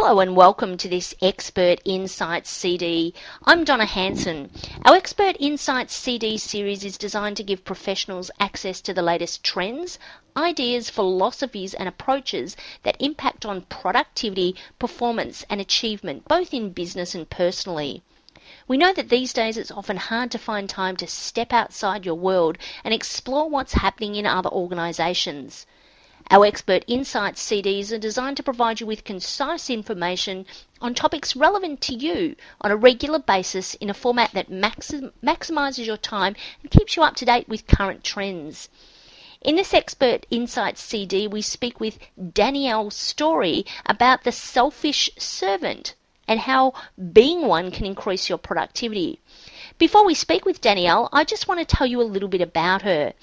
Hello and welcome to this Expert Insights CD. I'm Donna Hanson. Our Expert Insights CD series is designed to give professionals access to the latest trends, ideas, philosophies and approaches that impact on productivity, performance and achievement, both in business and personally. We know that these days it's often hard to find time to step outside your world and explore what's happening in other organisations. Our Expert Insights CDs are designed to provide you with concise information on topics relevant to you on a regular basis in a format that maximises your time and keeps you up to date with current trends. In this Expert Insights CD, we speak with Danielle Story about The Selfish Servant and how being one can increase your productivity. Before we speak with Danielle, I just want to tell you a little bit about her.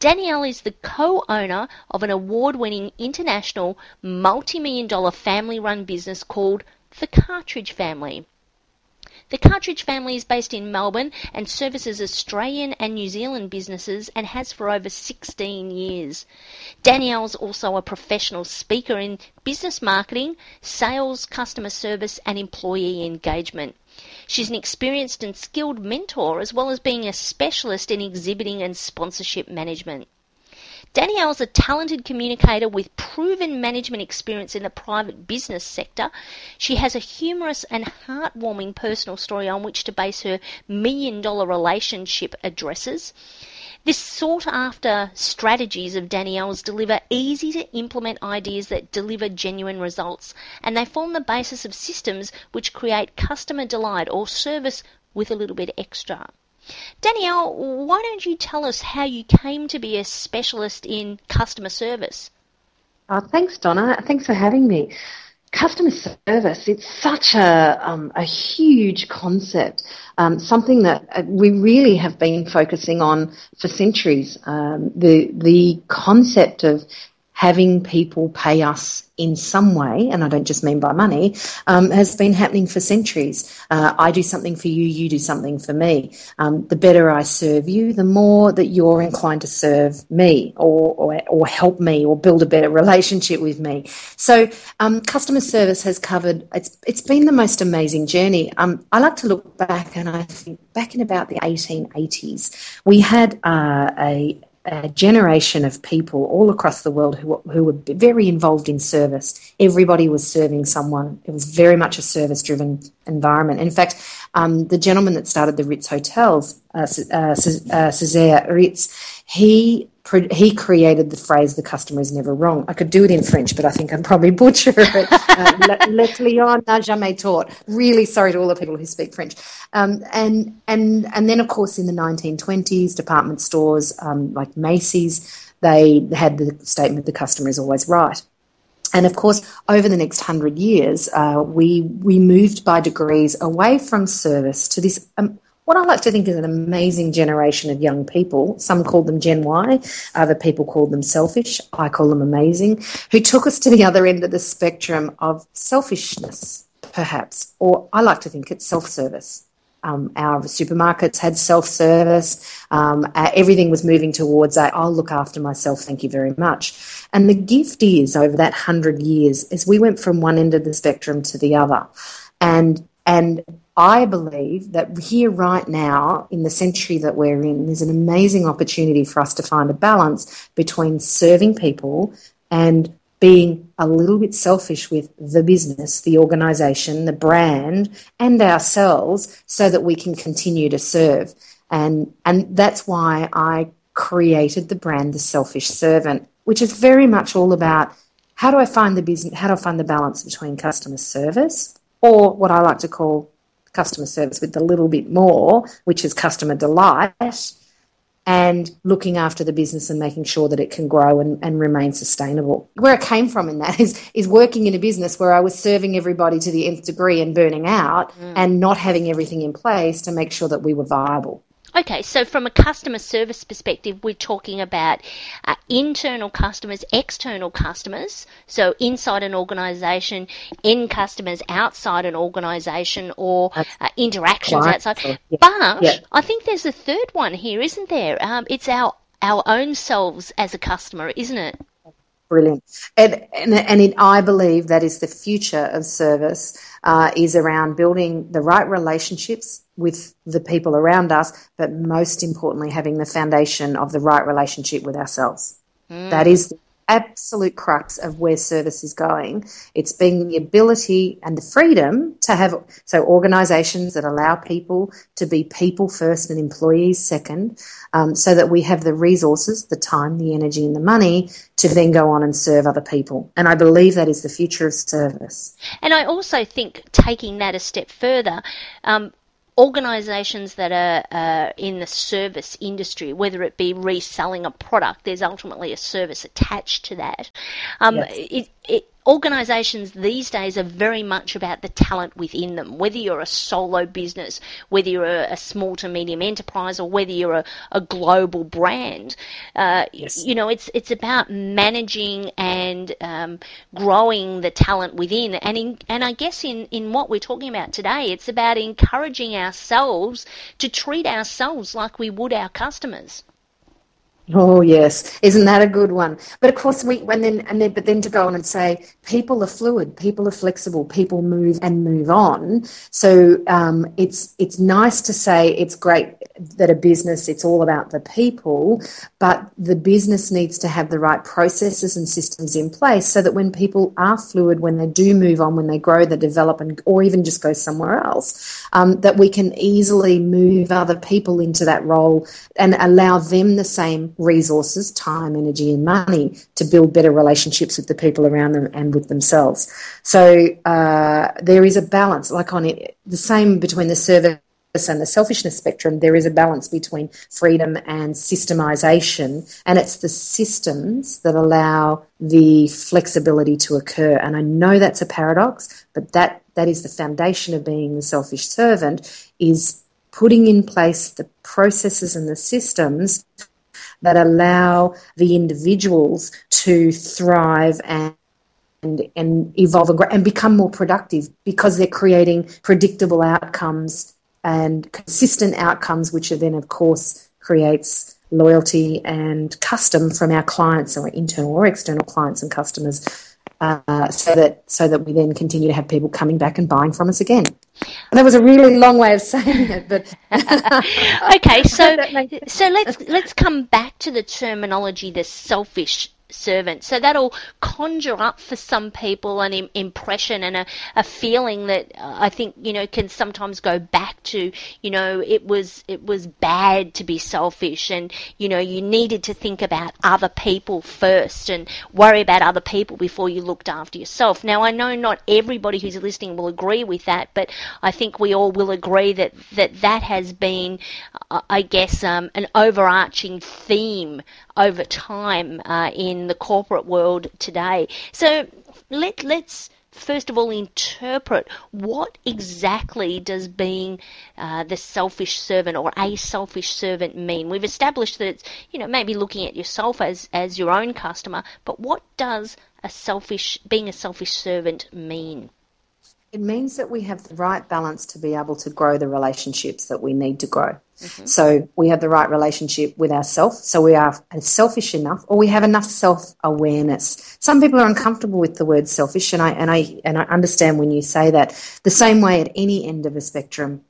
Danielle is the co-owner of an award-winning international multi-million-dollar family-run business called The Cartridge Family. The Cartridge Family is based in Melbourne and services Australian and New Zealand businesses and has for over 16 years. Danielle's also a professional speaker in business marketing, sales, customer service and employee engagement. She's an experienced and skilled mentor as well as being a specialist in exhibiting and sponsorship management. Danielle's a talented communicator with proven management experience in the private business sector. She has a humorous and heartwarming personal story on which to base her million-dollar relationship addresses. This sought-after strategies of Danielle's deliver easy-to-implement ideas that deliver genuine results, and they form the basis of systems which create customer delight or service with a little bit extra. Danielle, why don't you tell us how you came to be a specialist in customer service? Oh, thanks, Donna. Thanks for having me. Customer service, it's such a huge concept, something that we really have been focusing on for centuries, the concept of having people pay us in some way, and I don't just mean by money, has been happening for centuries. I do something for you, you do something for me. The better I serve you, the more that you're inclined to serve me or help me or build a better relationship with me. So customer service has covered, it's been the most amazing journey. I like to look back, and I think back in about the 1880s, we had a generation of people all across the world who were very involved in service. Everybody was serving someone. It was very much a service-driven environment. In fact, the gentleman that started the Ritz Hotels, Cesare Ritz, he created the phrase, "The customer is never wrong." I could do it in French, but I think I'm probably butchering it. Le client n'a jamais tort. Really sorry to all the people who speak French. And then, of course, in the 1920s, department stores like Macy's, they had the statement, "The customer is always right." And, of course, over the next 100 years, we moved by degrees away from service to this what I like to think is an amazing generation of young people. Some call them Gen Y, other people call them selfish, I call them amazing, who took us to the other end of the spectrum of selfishness, perhaps, or I like to think it's self-service. Our supermarkets had self-service. Everything was moving towards I'll look after myself, thank you very much. And the gift is, over that 100 years, is we went from one end of the spectrum to the other. And I believe that here right now, in the century that we're in, there's an amazing opportunity for us to find a balance between serving people and being a little bit selfish with the business, the organisation, the brand and ourselves, so that we can continue to serve. And that's why I created the brand The Selfish Servant, which is very much all about how do I find the business, how do I find the balance between customer service, or what I like to call customer service with a little bit more, which is customer delight, and looking after the business and making sure that it can grow and remain sustainable. Where I came from in that is working in a business where I was serving everybody to the nth degree and burning out and not having everything in place to make sure that we were viable. Okay, so from a customer service perspective, we're talking about internal customers, external customers, so inside an organisation, end customers outside an organisation, or interactions outside. Yeah. But yeah. I think there's a third one here, isn't there? It's our own selves as a customer, isn't it? Brilliant. And I believe that is the future of service, is around building the right relationships with the people around us, but most importantly, having the foundation of the right relationship with ourselves. Mm. That is the absolute crux of where service is going. It's being the ability and the freedom to have, so organisations that allow people to be people first and employees second, so that we have the resources, the time, the energy and the money to then go on and serve other people. And I believe that is the future of service. And I also think taking that a step further, organisations that are in the service industry, whether it be reselling a product, there's ultimately a service attached to that. Yes. Organisations these days are very much about the talent within them, whether you're a solo business, whether you're a small to medium enterprise, or whether you're a global brand. Yes. You know, it's about managing and growing the talent within. And I guess in what we're talking about today, it's about encouraging ourselves to treat ourselves like we would our customers. Oh yes, isn't that a good one? But of course, but then to go on and say people are fluid, people are flexible, people move on. So it's nice to say it's great that a business, it's all about the people, but the business needs to have the right processes and systems in place so that when people are fluid, when they do move on, when they grow, they develop, or even just go somewhere else, that we can easily move other people into that role and allow them the same resources, time, energy and money to build better relationships with the people around them and with themselves. So there is a balance, like on it, the same between the service and the selfishness spectrum, there is a balance between freedom and systemization, and it's the systems that allow the flexibility to occur. And I know that's a paradox, but that is the foundation of being the selfish servant, is putting in place the processes and the systems that allow the individuals to thrive and evolve and grow and become more productive, because they're creating predictable outcomes and consistent outcomes, which are then, of course, creates loyalty and custom from our clients, or internal or external clients and customers, so that we then continue to have people coming back and buying from us again. And that was a really long way of saying it, but okay. So let's come back to the terminology, the selfish servant. So that'll conjure up for some people an impression and a feeling that I think, you know, can sometimes go back to, you know, it was bad to be selfish, and, you know, you needed to think about other people first and worry about other people before you looked after yourself. Now, I know not everybody who's listening will agree with that, but I think we all will agree that has been, I guess, an overarching theme over time in the corporate world today. So let's first of all interpret what exactly does being the selfish servant or a selfish servant mean. We've established that it's, you know, maybe looking at yourself as your own customer, but what does being a selfish servant mean? It means that we have the right balance to be able to grow the relationships that we need to grow. Mm-hmm. So we have the right relationship with ourselves, so we are selfish enough, or we have enough self-awareness. Some people are uncomfortable with the word selfish, and I understand when you say that. The same way at any end of a spectrum,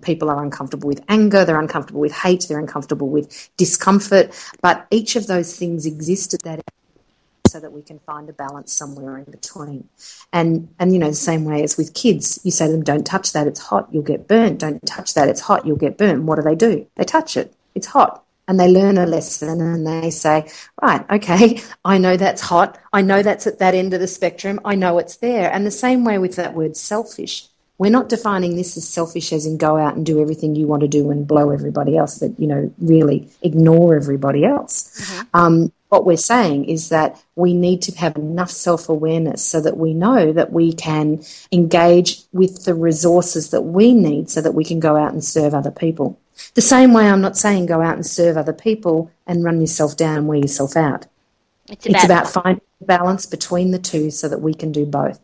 people are uncomfortable with anger, they're uncomfortable with hate, they're uncomfortable with discomfort, but each of those things exist at that so that we can find a balance somewhere in between. And you know, the same way as with kids, you say to them, don't touch that, it's hot, you'll get burnt. Don't touch that, it's hot, you'll get burnt. What do? They touch it, it's hot. And they learn a lesson and they say, right, okay, I know that's hot, I know that's at that end of the spectrum, I know it's there. And the same way with that word selfish. We're not defining this as selfish as in go out and do everything you want to do and blow everybody else, that, you know, really ignore everybody else. Mm-hmm. What we're saying is that we need to have enough self-awareness so that we know that we can engage with the resources that we need so that we can go out and serve other people. The same way I'm not saying go out and serve other people and run yourself down and wear yourself out. It's about finding a balance between the two so that we can do both.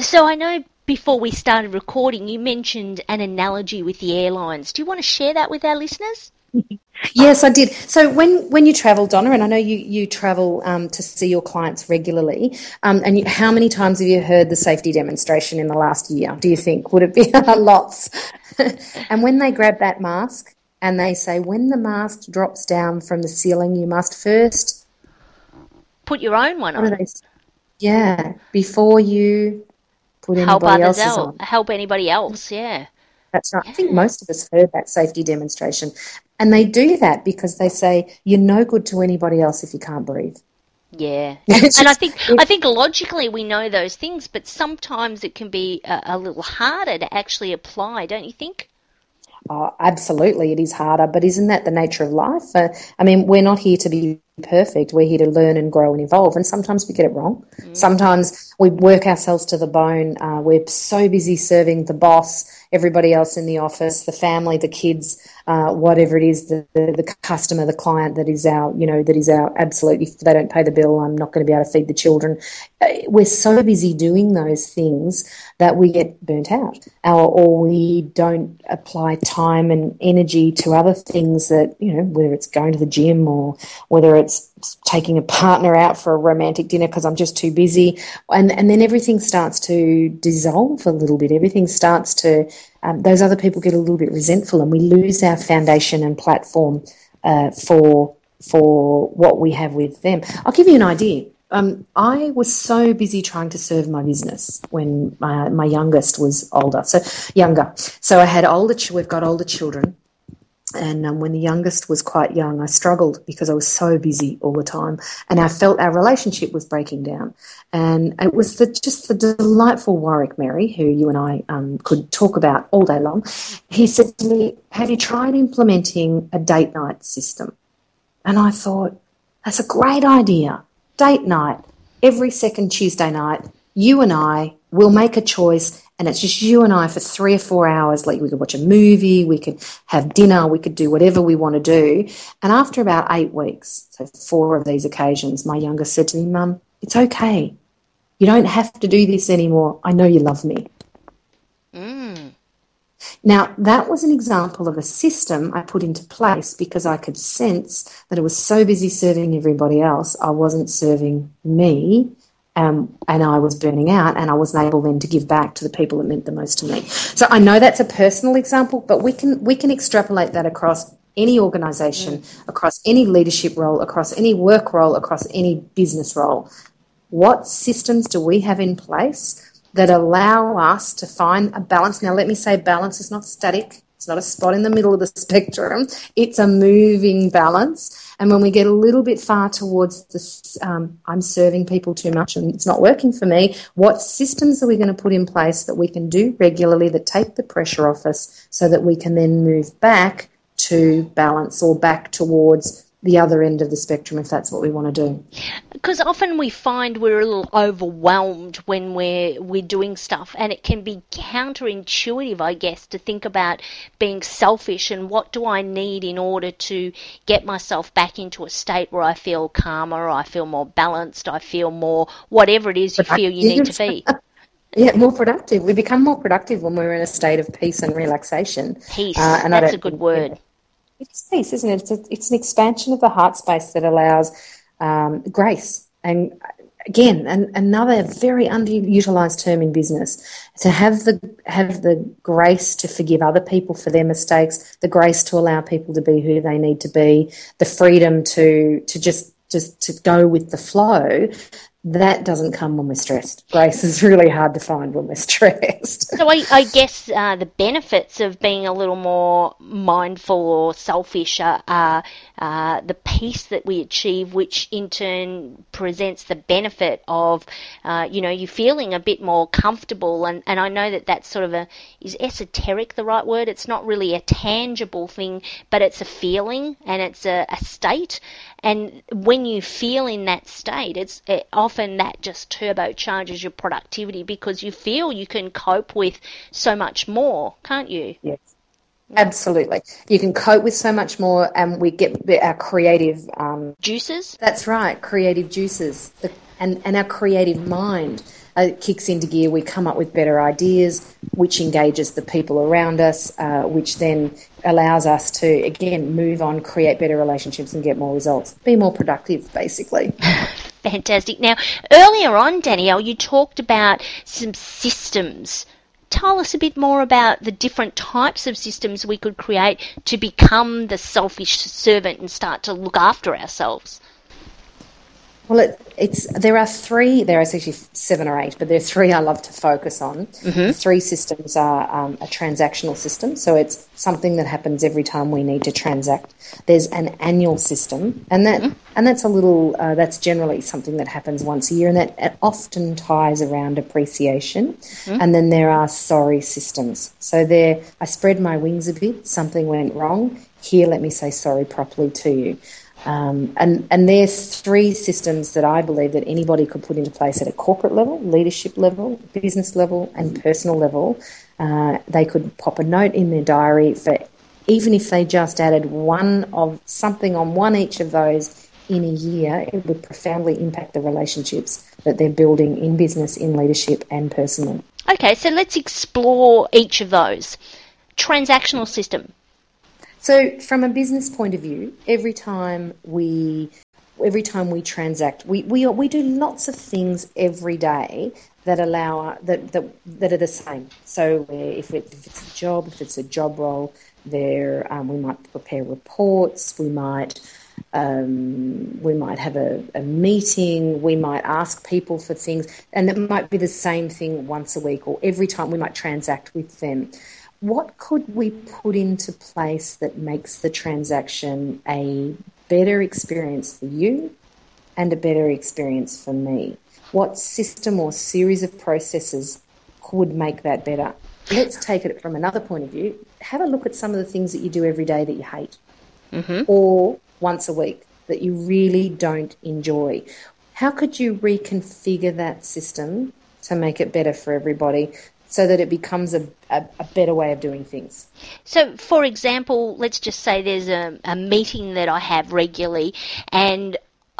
So I know before we started recording, you mentioned an analogy with the airlines. Do you want to share that with our listeners? Yes, I did. So when you travel, Donna, and I know you travel to see your clients regularly, and how many times have you heard the safety demonstration in the last year, do you think? Would it be lots? And when they grab that mask and they say, when the mask drops down from the ceiling, you must first... put your own one on. Yeah, before you put anybody else's on. Help anybody else, yeah. That's right. Yeah. I think most of us heard that safety demonstration. And they do that because they say, you're no good to anybody else if you can't breathe. Yeah. And I think logically we know those things, but sometimes it can be a little harder to actually apply, don't you think? Oh, absolutely, it is harder, but isn't that the nature of life? I mean, we're not here to be perfect. We're here to learn and grow and evolve, and sometimes we get it wrong. Mm. Sometimes we work ourselves to the bone. We're so busy serving the boss, everybody else in the office, the family, the kids, whatever it is, the customer, the client that is our absolute, if they don't pay the bill, I'm not going to be able to feed the children. We're so busy doing those things that we get burnt out, or we don't apply time and energy to other things that, you know, whether it's going to the gym or whether it's taking a partner out for a romantic dinner because I'm just too busy. And then everything starts to dissolve a little bit. Everything starts to, those other people get a little bit resentful, and we lose our foundation and platform for what we have with them. I'll give you an idea. I was so busy trying to serve my business when my youngest was younger. So I had we've got older children. And when the youngest was quite young, I struggled because I was so busy all the time, and I felt our relationship was breaking down. And it was just the delightful Warwick Mary, who you and I could talk about all day long. He said to me, have you tried implementing a date night system? And I thought, that's a great idea. Date night, every second Tuesday night, you and I will make a choice. And it's just you and I for 3 or 4 hours. Like, we could watch a movie, we could have dinner, we could do whatever we want to do. And after about 8 weeks, so 4 of these occasions, my youngest said to me, Mum, it's okay. You don't have to do this anymore. I know you love me. Mm. Now, that was an example of a system I put into place because I could sense that it was so busy serving everybody else, I wasn't serving me. And I was burning out, and I wasn't able then to give back to the people that meant the most to me. So I know that's a personal example, but we can extrapolate that across any organisation, across any leadership role, across any work role, across any business role. What systems do we have in place that allow us to find a balance? Now, let me say, balance is not static. It's not a spot in the middle of the spectrum. It's a moving balance. And when we get a little bit far towards this, I'm serving people too much and it's not working for me, what systems are we going to put in place that we can do regularly that take the pressure off us so that we can then move back to balance or back towards the other end of the spectrum if that's what we want to do? Because often we find we're a little overwhelmed when we're doing stuff, and it can be counterintuitive, I guess, to think about being selfish and what do I need in order to get myself back into a state where I feel calmer, I feel more balanced, I feel more whatever it is you feel you need to be. Yeah, more productive. We become more productive when we're in a state of peace and relaxation. Peace, and that's a good word. It's peace, isn't it? It's an expansion of the heart space that allows... grace. And again, another very underutilized term in business, to have the grace to forgive other people for their mistakes, the grace to allow people to be who they need to be, the freedom to just go with the flow. That doesn't come when we're stressed. Grace is really hard to find when we're stressed. So I guess the benefits of being a little more mindful or selfish are the peace that we achieve, which in turn presents the benefit of, you feeling a bit more comfortable. And I know that's sort of is esoteric the right word? It's not really a tangible thing, but it's a feeling and it's a state. And when you feel in that state, it often that just turbocharges your productivity because you feel you can cope with so much more, can't you? Yes, absolutely. You can cope with so much more, and we get our creative... juices? That's right, creative juices and our creative mind. kicks into gear. We come up with better ideas, which engages the people around us, which then allows us to, again, move on, create better relationships and get more results. Be more productive, basically. Fantastic. Now, earlier on, Danielle, you talked about some systems. Tell us a bit more about the different types of systems we could create to become the selfish servant and start to look after ourselves. Well, there are actually 7 or 8, but there are 3 I love to focus on. Mm-hmm. The 3 systems are a transactional system, so it's something that happens every time we need to transact. There's an annual system, and that's generally something that happens once a year, and that often ties around appreciation. Mm-hmm. And then there are sorry systems. So there, I spread my wings a bit. Something went wrong. Here, let me say sorry properly to you. And there's 3 systems that I believe that anybody could put into place at a corporate level, leadership level, business level, and personal level. They could pop a note in their diary for, even if they just added one of something on one each of those in a year, it would profoundly impact the relationships that they're building in business, in leadership, and personal. Okay, so let's explore each of those. Transactional system. So from a business point of view, every time we transact, we do lots of things every day that allow that are the same. So if it's a job role, there we might prepare reports, we might have a meeting, we might ask people for things, and it might be the same thing once a week, or every time we might transact with them. What could we put into place that makes the transaction a better experience for you and a better experience for me? What system or series of processes could make that better? Let's take it from another point of view. Have a look at some of the things that you do every day that you hate, mm-hmm. or once a week that you really don't enjoy. How could you reconfigure that system to make it better for everybody, so that it becomes a better way of doing things? So, for example, let's just say there's a meeting that I have regularly, and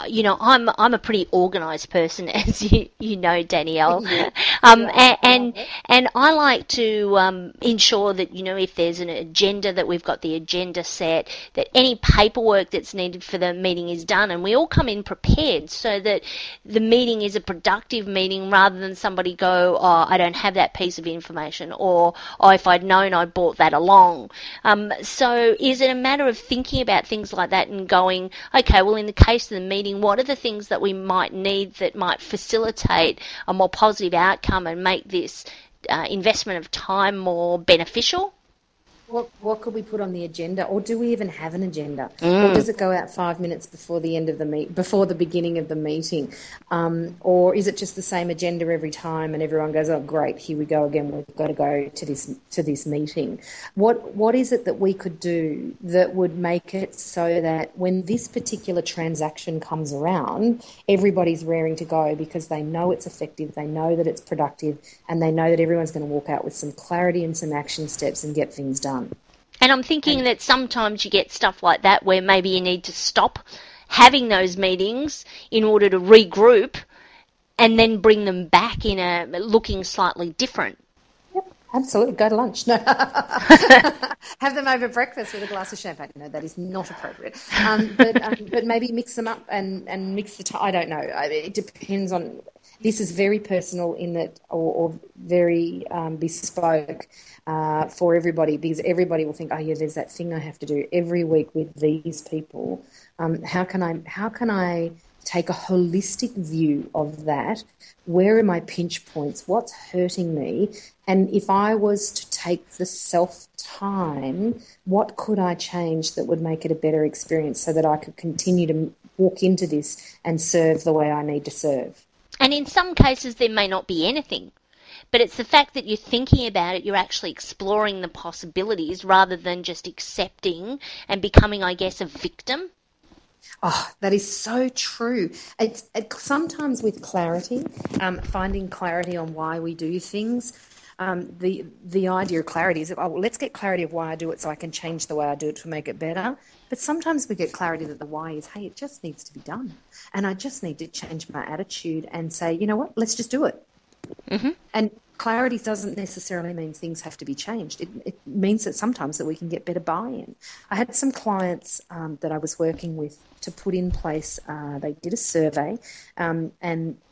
you know, I'm a pretty organised person, as you know, Danielle. Yeah. And I like to ensure that, you know, if there's an agenda, that we've got the agenda set, that any paperwork that's needed for the meeting is done, and we all come in prepared so that the meeting is a productive meeting, rather than somebody go, oh, I don't have that piece of information, or oh, if I'd known I brought that along. So is it a matter of thinking about things like that and going, okay, well, in the case of the meeting, what are the things that we might need that might facilitate a more positive outcome and make this investment of time more beneficial? What could we put on the agenda, or do we even have an agenda? Or does it go out 5 minutes before the end of the before the beginning of the meeting? Or is it just the same agenda every time, and everyone goes, "Oh, great, here we go again. We've got to go to this meeting." What is it that we could do that would make it so that when this particular transaction comes around, everybody's raring to go because they know it's effective, they know that it's productive, and they know that everyone's going to walk out with some clarity and some action steps and get things done. And I'm thinking that sometimes you get stuff like that where maybe you need to stop having those meetings in order to regroup and then bring them back in a looking slightly different. Yep, absolutely. Go to lunch. No, have them over breakfast with a glass of champagne. No, that is not appropriate. But maybe mix them up and mix the I don't know. It depends on. This is very personal in that, or very bespoke for everybody, because everybody will think, oh yeah, there's that thing I have to do every week with these people. How can I take a holistic view of that? Where are my pinch points? What's hurting me? And if I was to take the self time, what could I change that would make it a better experience so that I could continue to walk into this and serve the way I need to serve? And in some cases there may not be anything, but it's the fact that you're thinking about it, you're actually exploring the possibilities rather than just accepting and becoming, I guess, a victim. Oh, that is so true. It's sometimes with clarity, finding clarity on why we do things. The idea of clarity is, oh, well, let's get clarity of why I do it so I can change the way I do it to make it better. But sometimes we get clarity that the why is, hey, it just needs to be done. And I just need to change my attitude and say, you know what, let's just do it. Mm-hmm. And clarity doesn't necessarily mean things have to be changed. It means that sometimes that we can get better buy-in. I had some clients that I was working with to put in place, they did a survey, and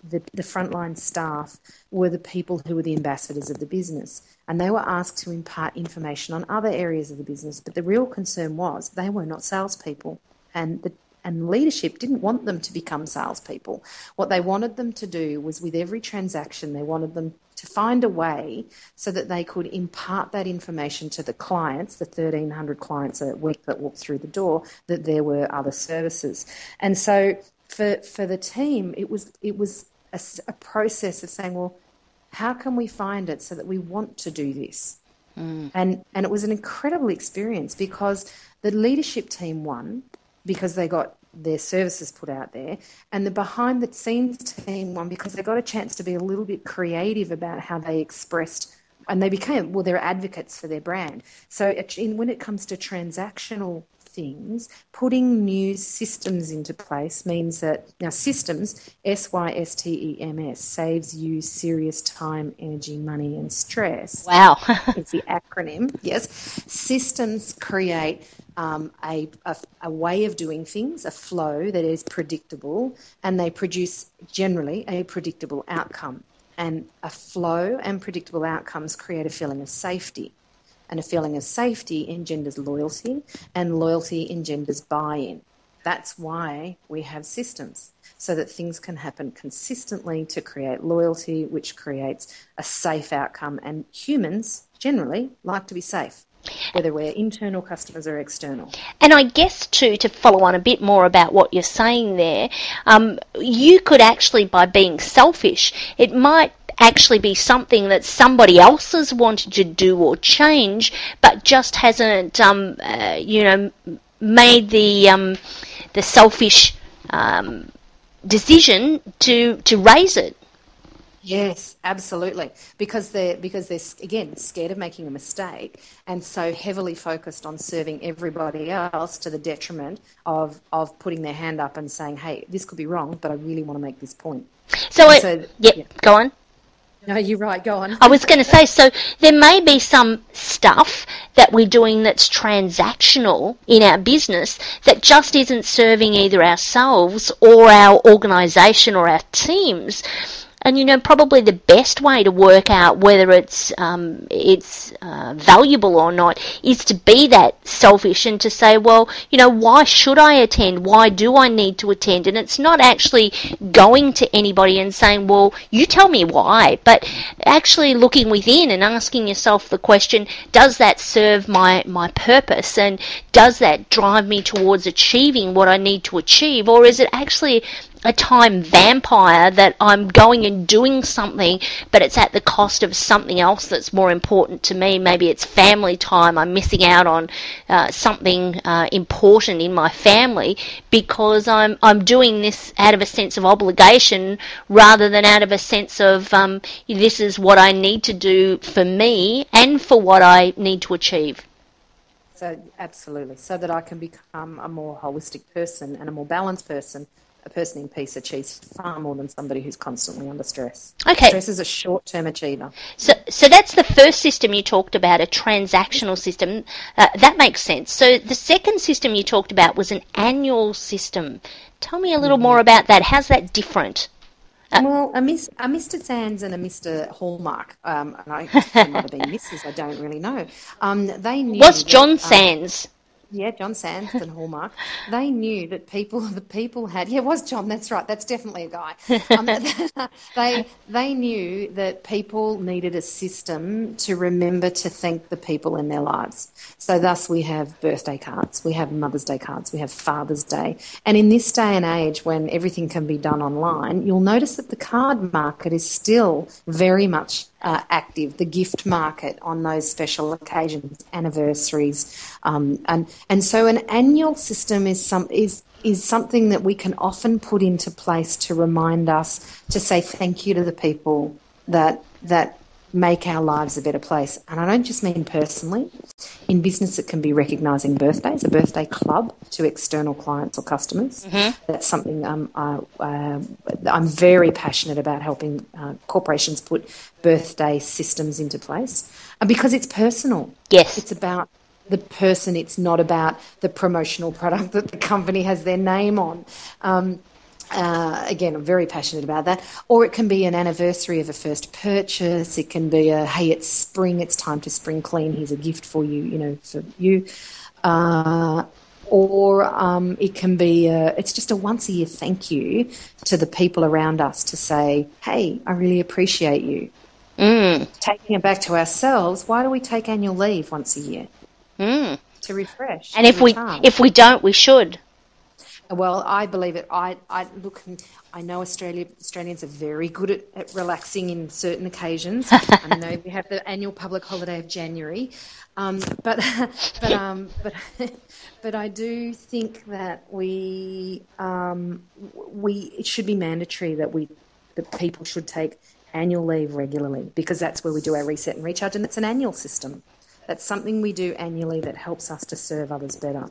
the frontline staff were the people who were the ambassadors of the business. And they were asked to impart information on other areas of the business, but the real concern was they were not salespeople, and the leadership didn't want them to become salespeople. What they wanted them to do was, with every transaction, they wanted them to find a way so that they could impart that information to the clients, the 1,300 clients a week that walked through the door, that there were other services. And so for the team, it was a process of saying, well, how can we find it so that we want to do this? Mm. And it was an incredible experience, because the leadership team won, because they got their services put out there, and the behind-the-scenes team won because they got a chance to be a little bit creative about how they expressed, and they became, well, they're advocates for their brand. So when it comes to transactional things, putting new systems into place means that, now systems, SYSTEMS, saves you serious time, energy, money, and stress. Wow. It's the acronym, yes. Systems create a way of doing things, a flow that is predictable, and they produce generally a predictable outcome. And a flow and predictable outcomes create a feeling of safety. And a feeling of safety engenders loyalty, and loyalty engenders buy-in. That's why we have systems, so that things can happen consistently to create loyalty, which creates a safe outcome. And humans generally like to be safe, whether we're internal customers or external. And I guess, too, to follow on a bit more about what you're saying there, you could actually, by being selfish, it might actually be something that somebody else has wanted to do or change, but just hasn't, made the selfish decision to raise it. Yes, absolutely. Because they're again scared of making a mistake, and so heavily focused on serving everybody else to the detriment of putting their hand up and saying, "Hey, this could be wrong, but I really want to make this point." Go on. No, you're right. Go on. I was going to say, so there may be some stuff that we're doing that's transactional in our business that just isn't serving either ourselves or our organisation or our teams. And, probably the best way to work out whether it's valuable or not is to be that selfish and to say, well, why should I attend? Why do I need to attend? And it's not actually going to anybody and saying, well, you tell me why, but actually looking within and asking yourself the question, does that serve my purpose? And does that drive me towards achieving what I need to achieve? Or is it actually a time vampire that I'm going and doing something, but it's at the cost of something else that's more important to me? Maybe it's family time. I'm missing out on something important in my family because I'm doing this out of a sense of obligation rather than out of a sense of this is what I need to do for me and for what I need to achieve. So absolutely, so that I can become a more holistic person and a more balanced person. A person in peace achieves far more than somebody who's constantly under stress. Okay. Stress is a short-term achiever. So that's the first system you talked about, a transactional system. That makes sense. So the second system you talked about was an annual system. Tell me a little more about that. How's that different? Well, a Mr. Sands and a Mr. Hallmark, and I think there might have been Mrs., I don't really know. They knew. Was John Sands? Yeah, John Sands and Hallmark. They knew that the people had. Yeah, it was John. That's right. That's definitely a guy. They knew that people needed a system to remember to thank the people in their lives. So thus we have birthday cards, we have Mother's Day cards, we have Father's Day. And in this day and age when everything can be done online, you'll notice that the card market is still very much active, the gift market on those special occasions, anniversaries, and so an annual system is something that we can often put into place to remind us to say thank you to the people that make our lives a better place. And I don't just mean personally. In business, it can be recognising birthdays, a birthday club to external clients or customers. Mm-hmm. That's something I'm very passionate about, helping corporations put birthday systems into place, and because it's personal. Yes. It's about the person. It's not about the promotional product that the company has their name on. Again, I'm very passionate about that. Or it can be an anniversary of a first purchase. It can be a, hey, it's spring, it's time to spring clean. Here's a gift for you, you know, for you. Or it can be, it's just a once-a-year thank you to the people around us to say, hey, I really appreciate you. Mm. Taking it back to ourselves, why do we take annual leave once a year? Mm. To refresh. And if we don't, we should. Well, I believe it. I know Australians are very good at relaxing in certain occasions. I know we have the annual public holiday of January, but I do think that it should be mandatory that people should take annual leave regularly, because that's where we do our reset and recharge, and it's an annual system. That's something we do annually that helps us to serve others better.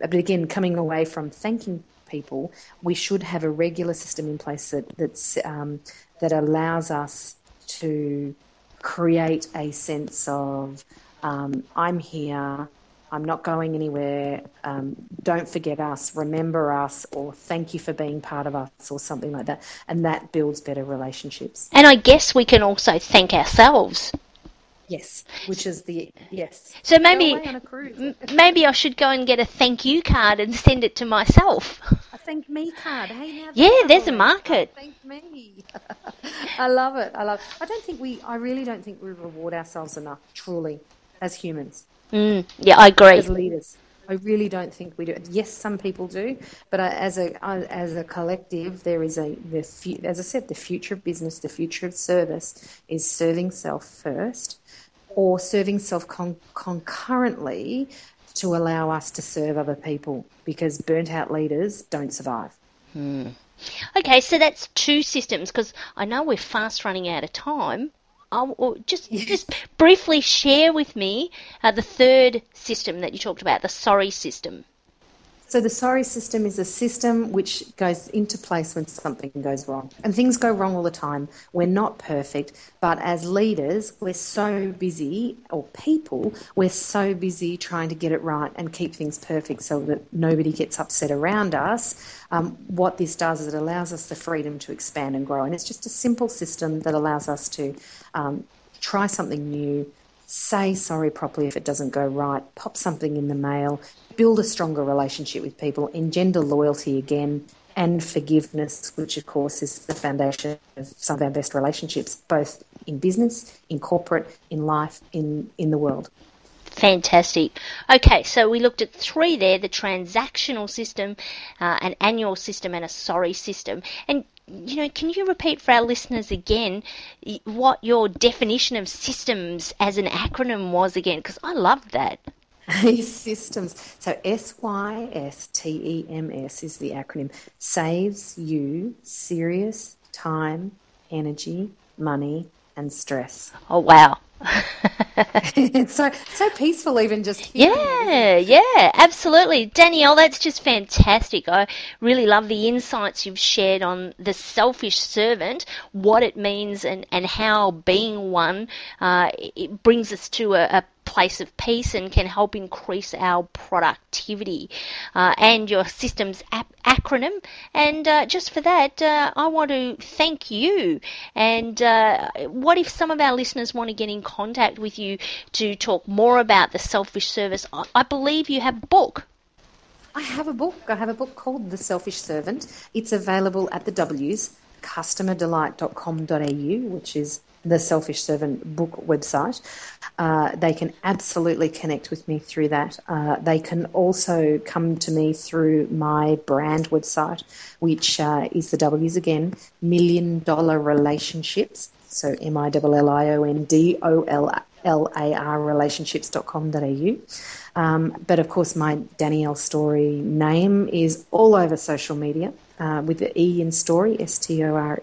But again, coming away from thanking people, we should have a regular system in place that allows us to create a sense of I'm here, I'm not going anywhere, don't forget us, remember us, or thank you for being part of us, or something like that. And that builds better relationships. And I guess we can also thank ourselves. Yes, which is the yes. So maybe I should go and get a thank you card and send it to myself. A thank me card. Hey, now there's a market. Thank me. I love it. I don't think I really don't think we reward ourselves enough, truly, as humans. Mm, yeah, I agree. As leaders, I really don't think we do. Yes, some people do, but as a collective, as I said, the future of business, the future of service is serving self first, or serving self concurrently to allow us to serve other people, because burnt-out leaders don't survive. Hmm. Okay, so that's two systems, because I know we're fast running out of time. Just briefly share with me the third system that you talked about, the sorry system. So the sorry system is a system which goes into place when something goes wrong. And things go wrong all the time. We're not perfect, but as leaders, we're so busy, or people, we're so busy trying to get it right and keep things perfect so that nobody gets upset around us. What this does is it allows us the freedom to expand and grow. And it's just a simple system that allows us to try something new, say sorry properly if it doesn't go right, pop something in the mail, build a stronger relationship with people, engender loyalty again, and forgiveness, which of course is the foundation of some of our best relationships, both in business, in corporate, in life, in the world. Fantastic. Okay, so we looked at three there, the transactional system, an annual system, and a sorry system. And you know, can you repeat for our listeners again what your definition of systems as an acronym was again? Because I loved that. Systems. So SYSTEMS is the acronym. Saves you serious time, energy, money, and stress. Oh, wow. It's so peaceful even just here. Yeah, absolutely. Danielle, that's just fantastic. I really love the insights you've shared on the selfish servant, what it means and how being one it brings us to a place of peace and can help increase our productivity, and your systems acronym. And just for that, I want to thank you. And what if some of our listeners want to get in contact with you to talk more about the selfish service? I believe you have a book. I have a book. I have a book called The Selfish Servant. It's available at the W's, customerdelight.com.au, which is the Selfish Servant book website. They can absolutely connect with me through that. They can also come to me through my brand website, which is the W's again, $1 Million Relationships, so MILLION DOLLAR relationships.com.au. But of course my Danielle Story name is all over social media with the E in story, STOREY.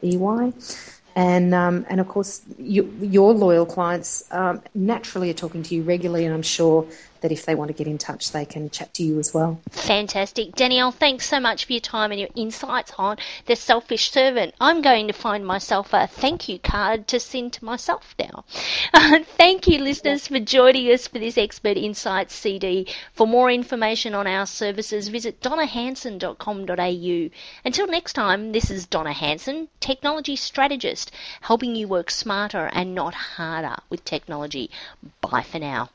And of course, your loyal clients naturally are talking to you regularly, and I'm sure that if they want to get in touch, they can chat to you as well. Fantastic. Danielle, thanks so much for your time and your insights on The Selfish Servant. I'm going to find myself a thank you card to send to myself now. Thank you, listeners, for joining us for this Expert Insights CD. For more information on our services, visit donnahanson.com.au. Until next time, this is Donna Hanson, technology strategist, helping you work smarter and not harder with technology. Bye for now.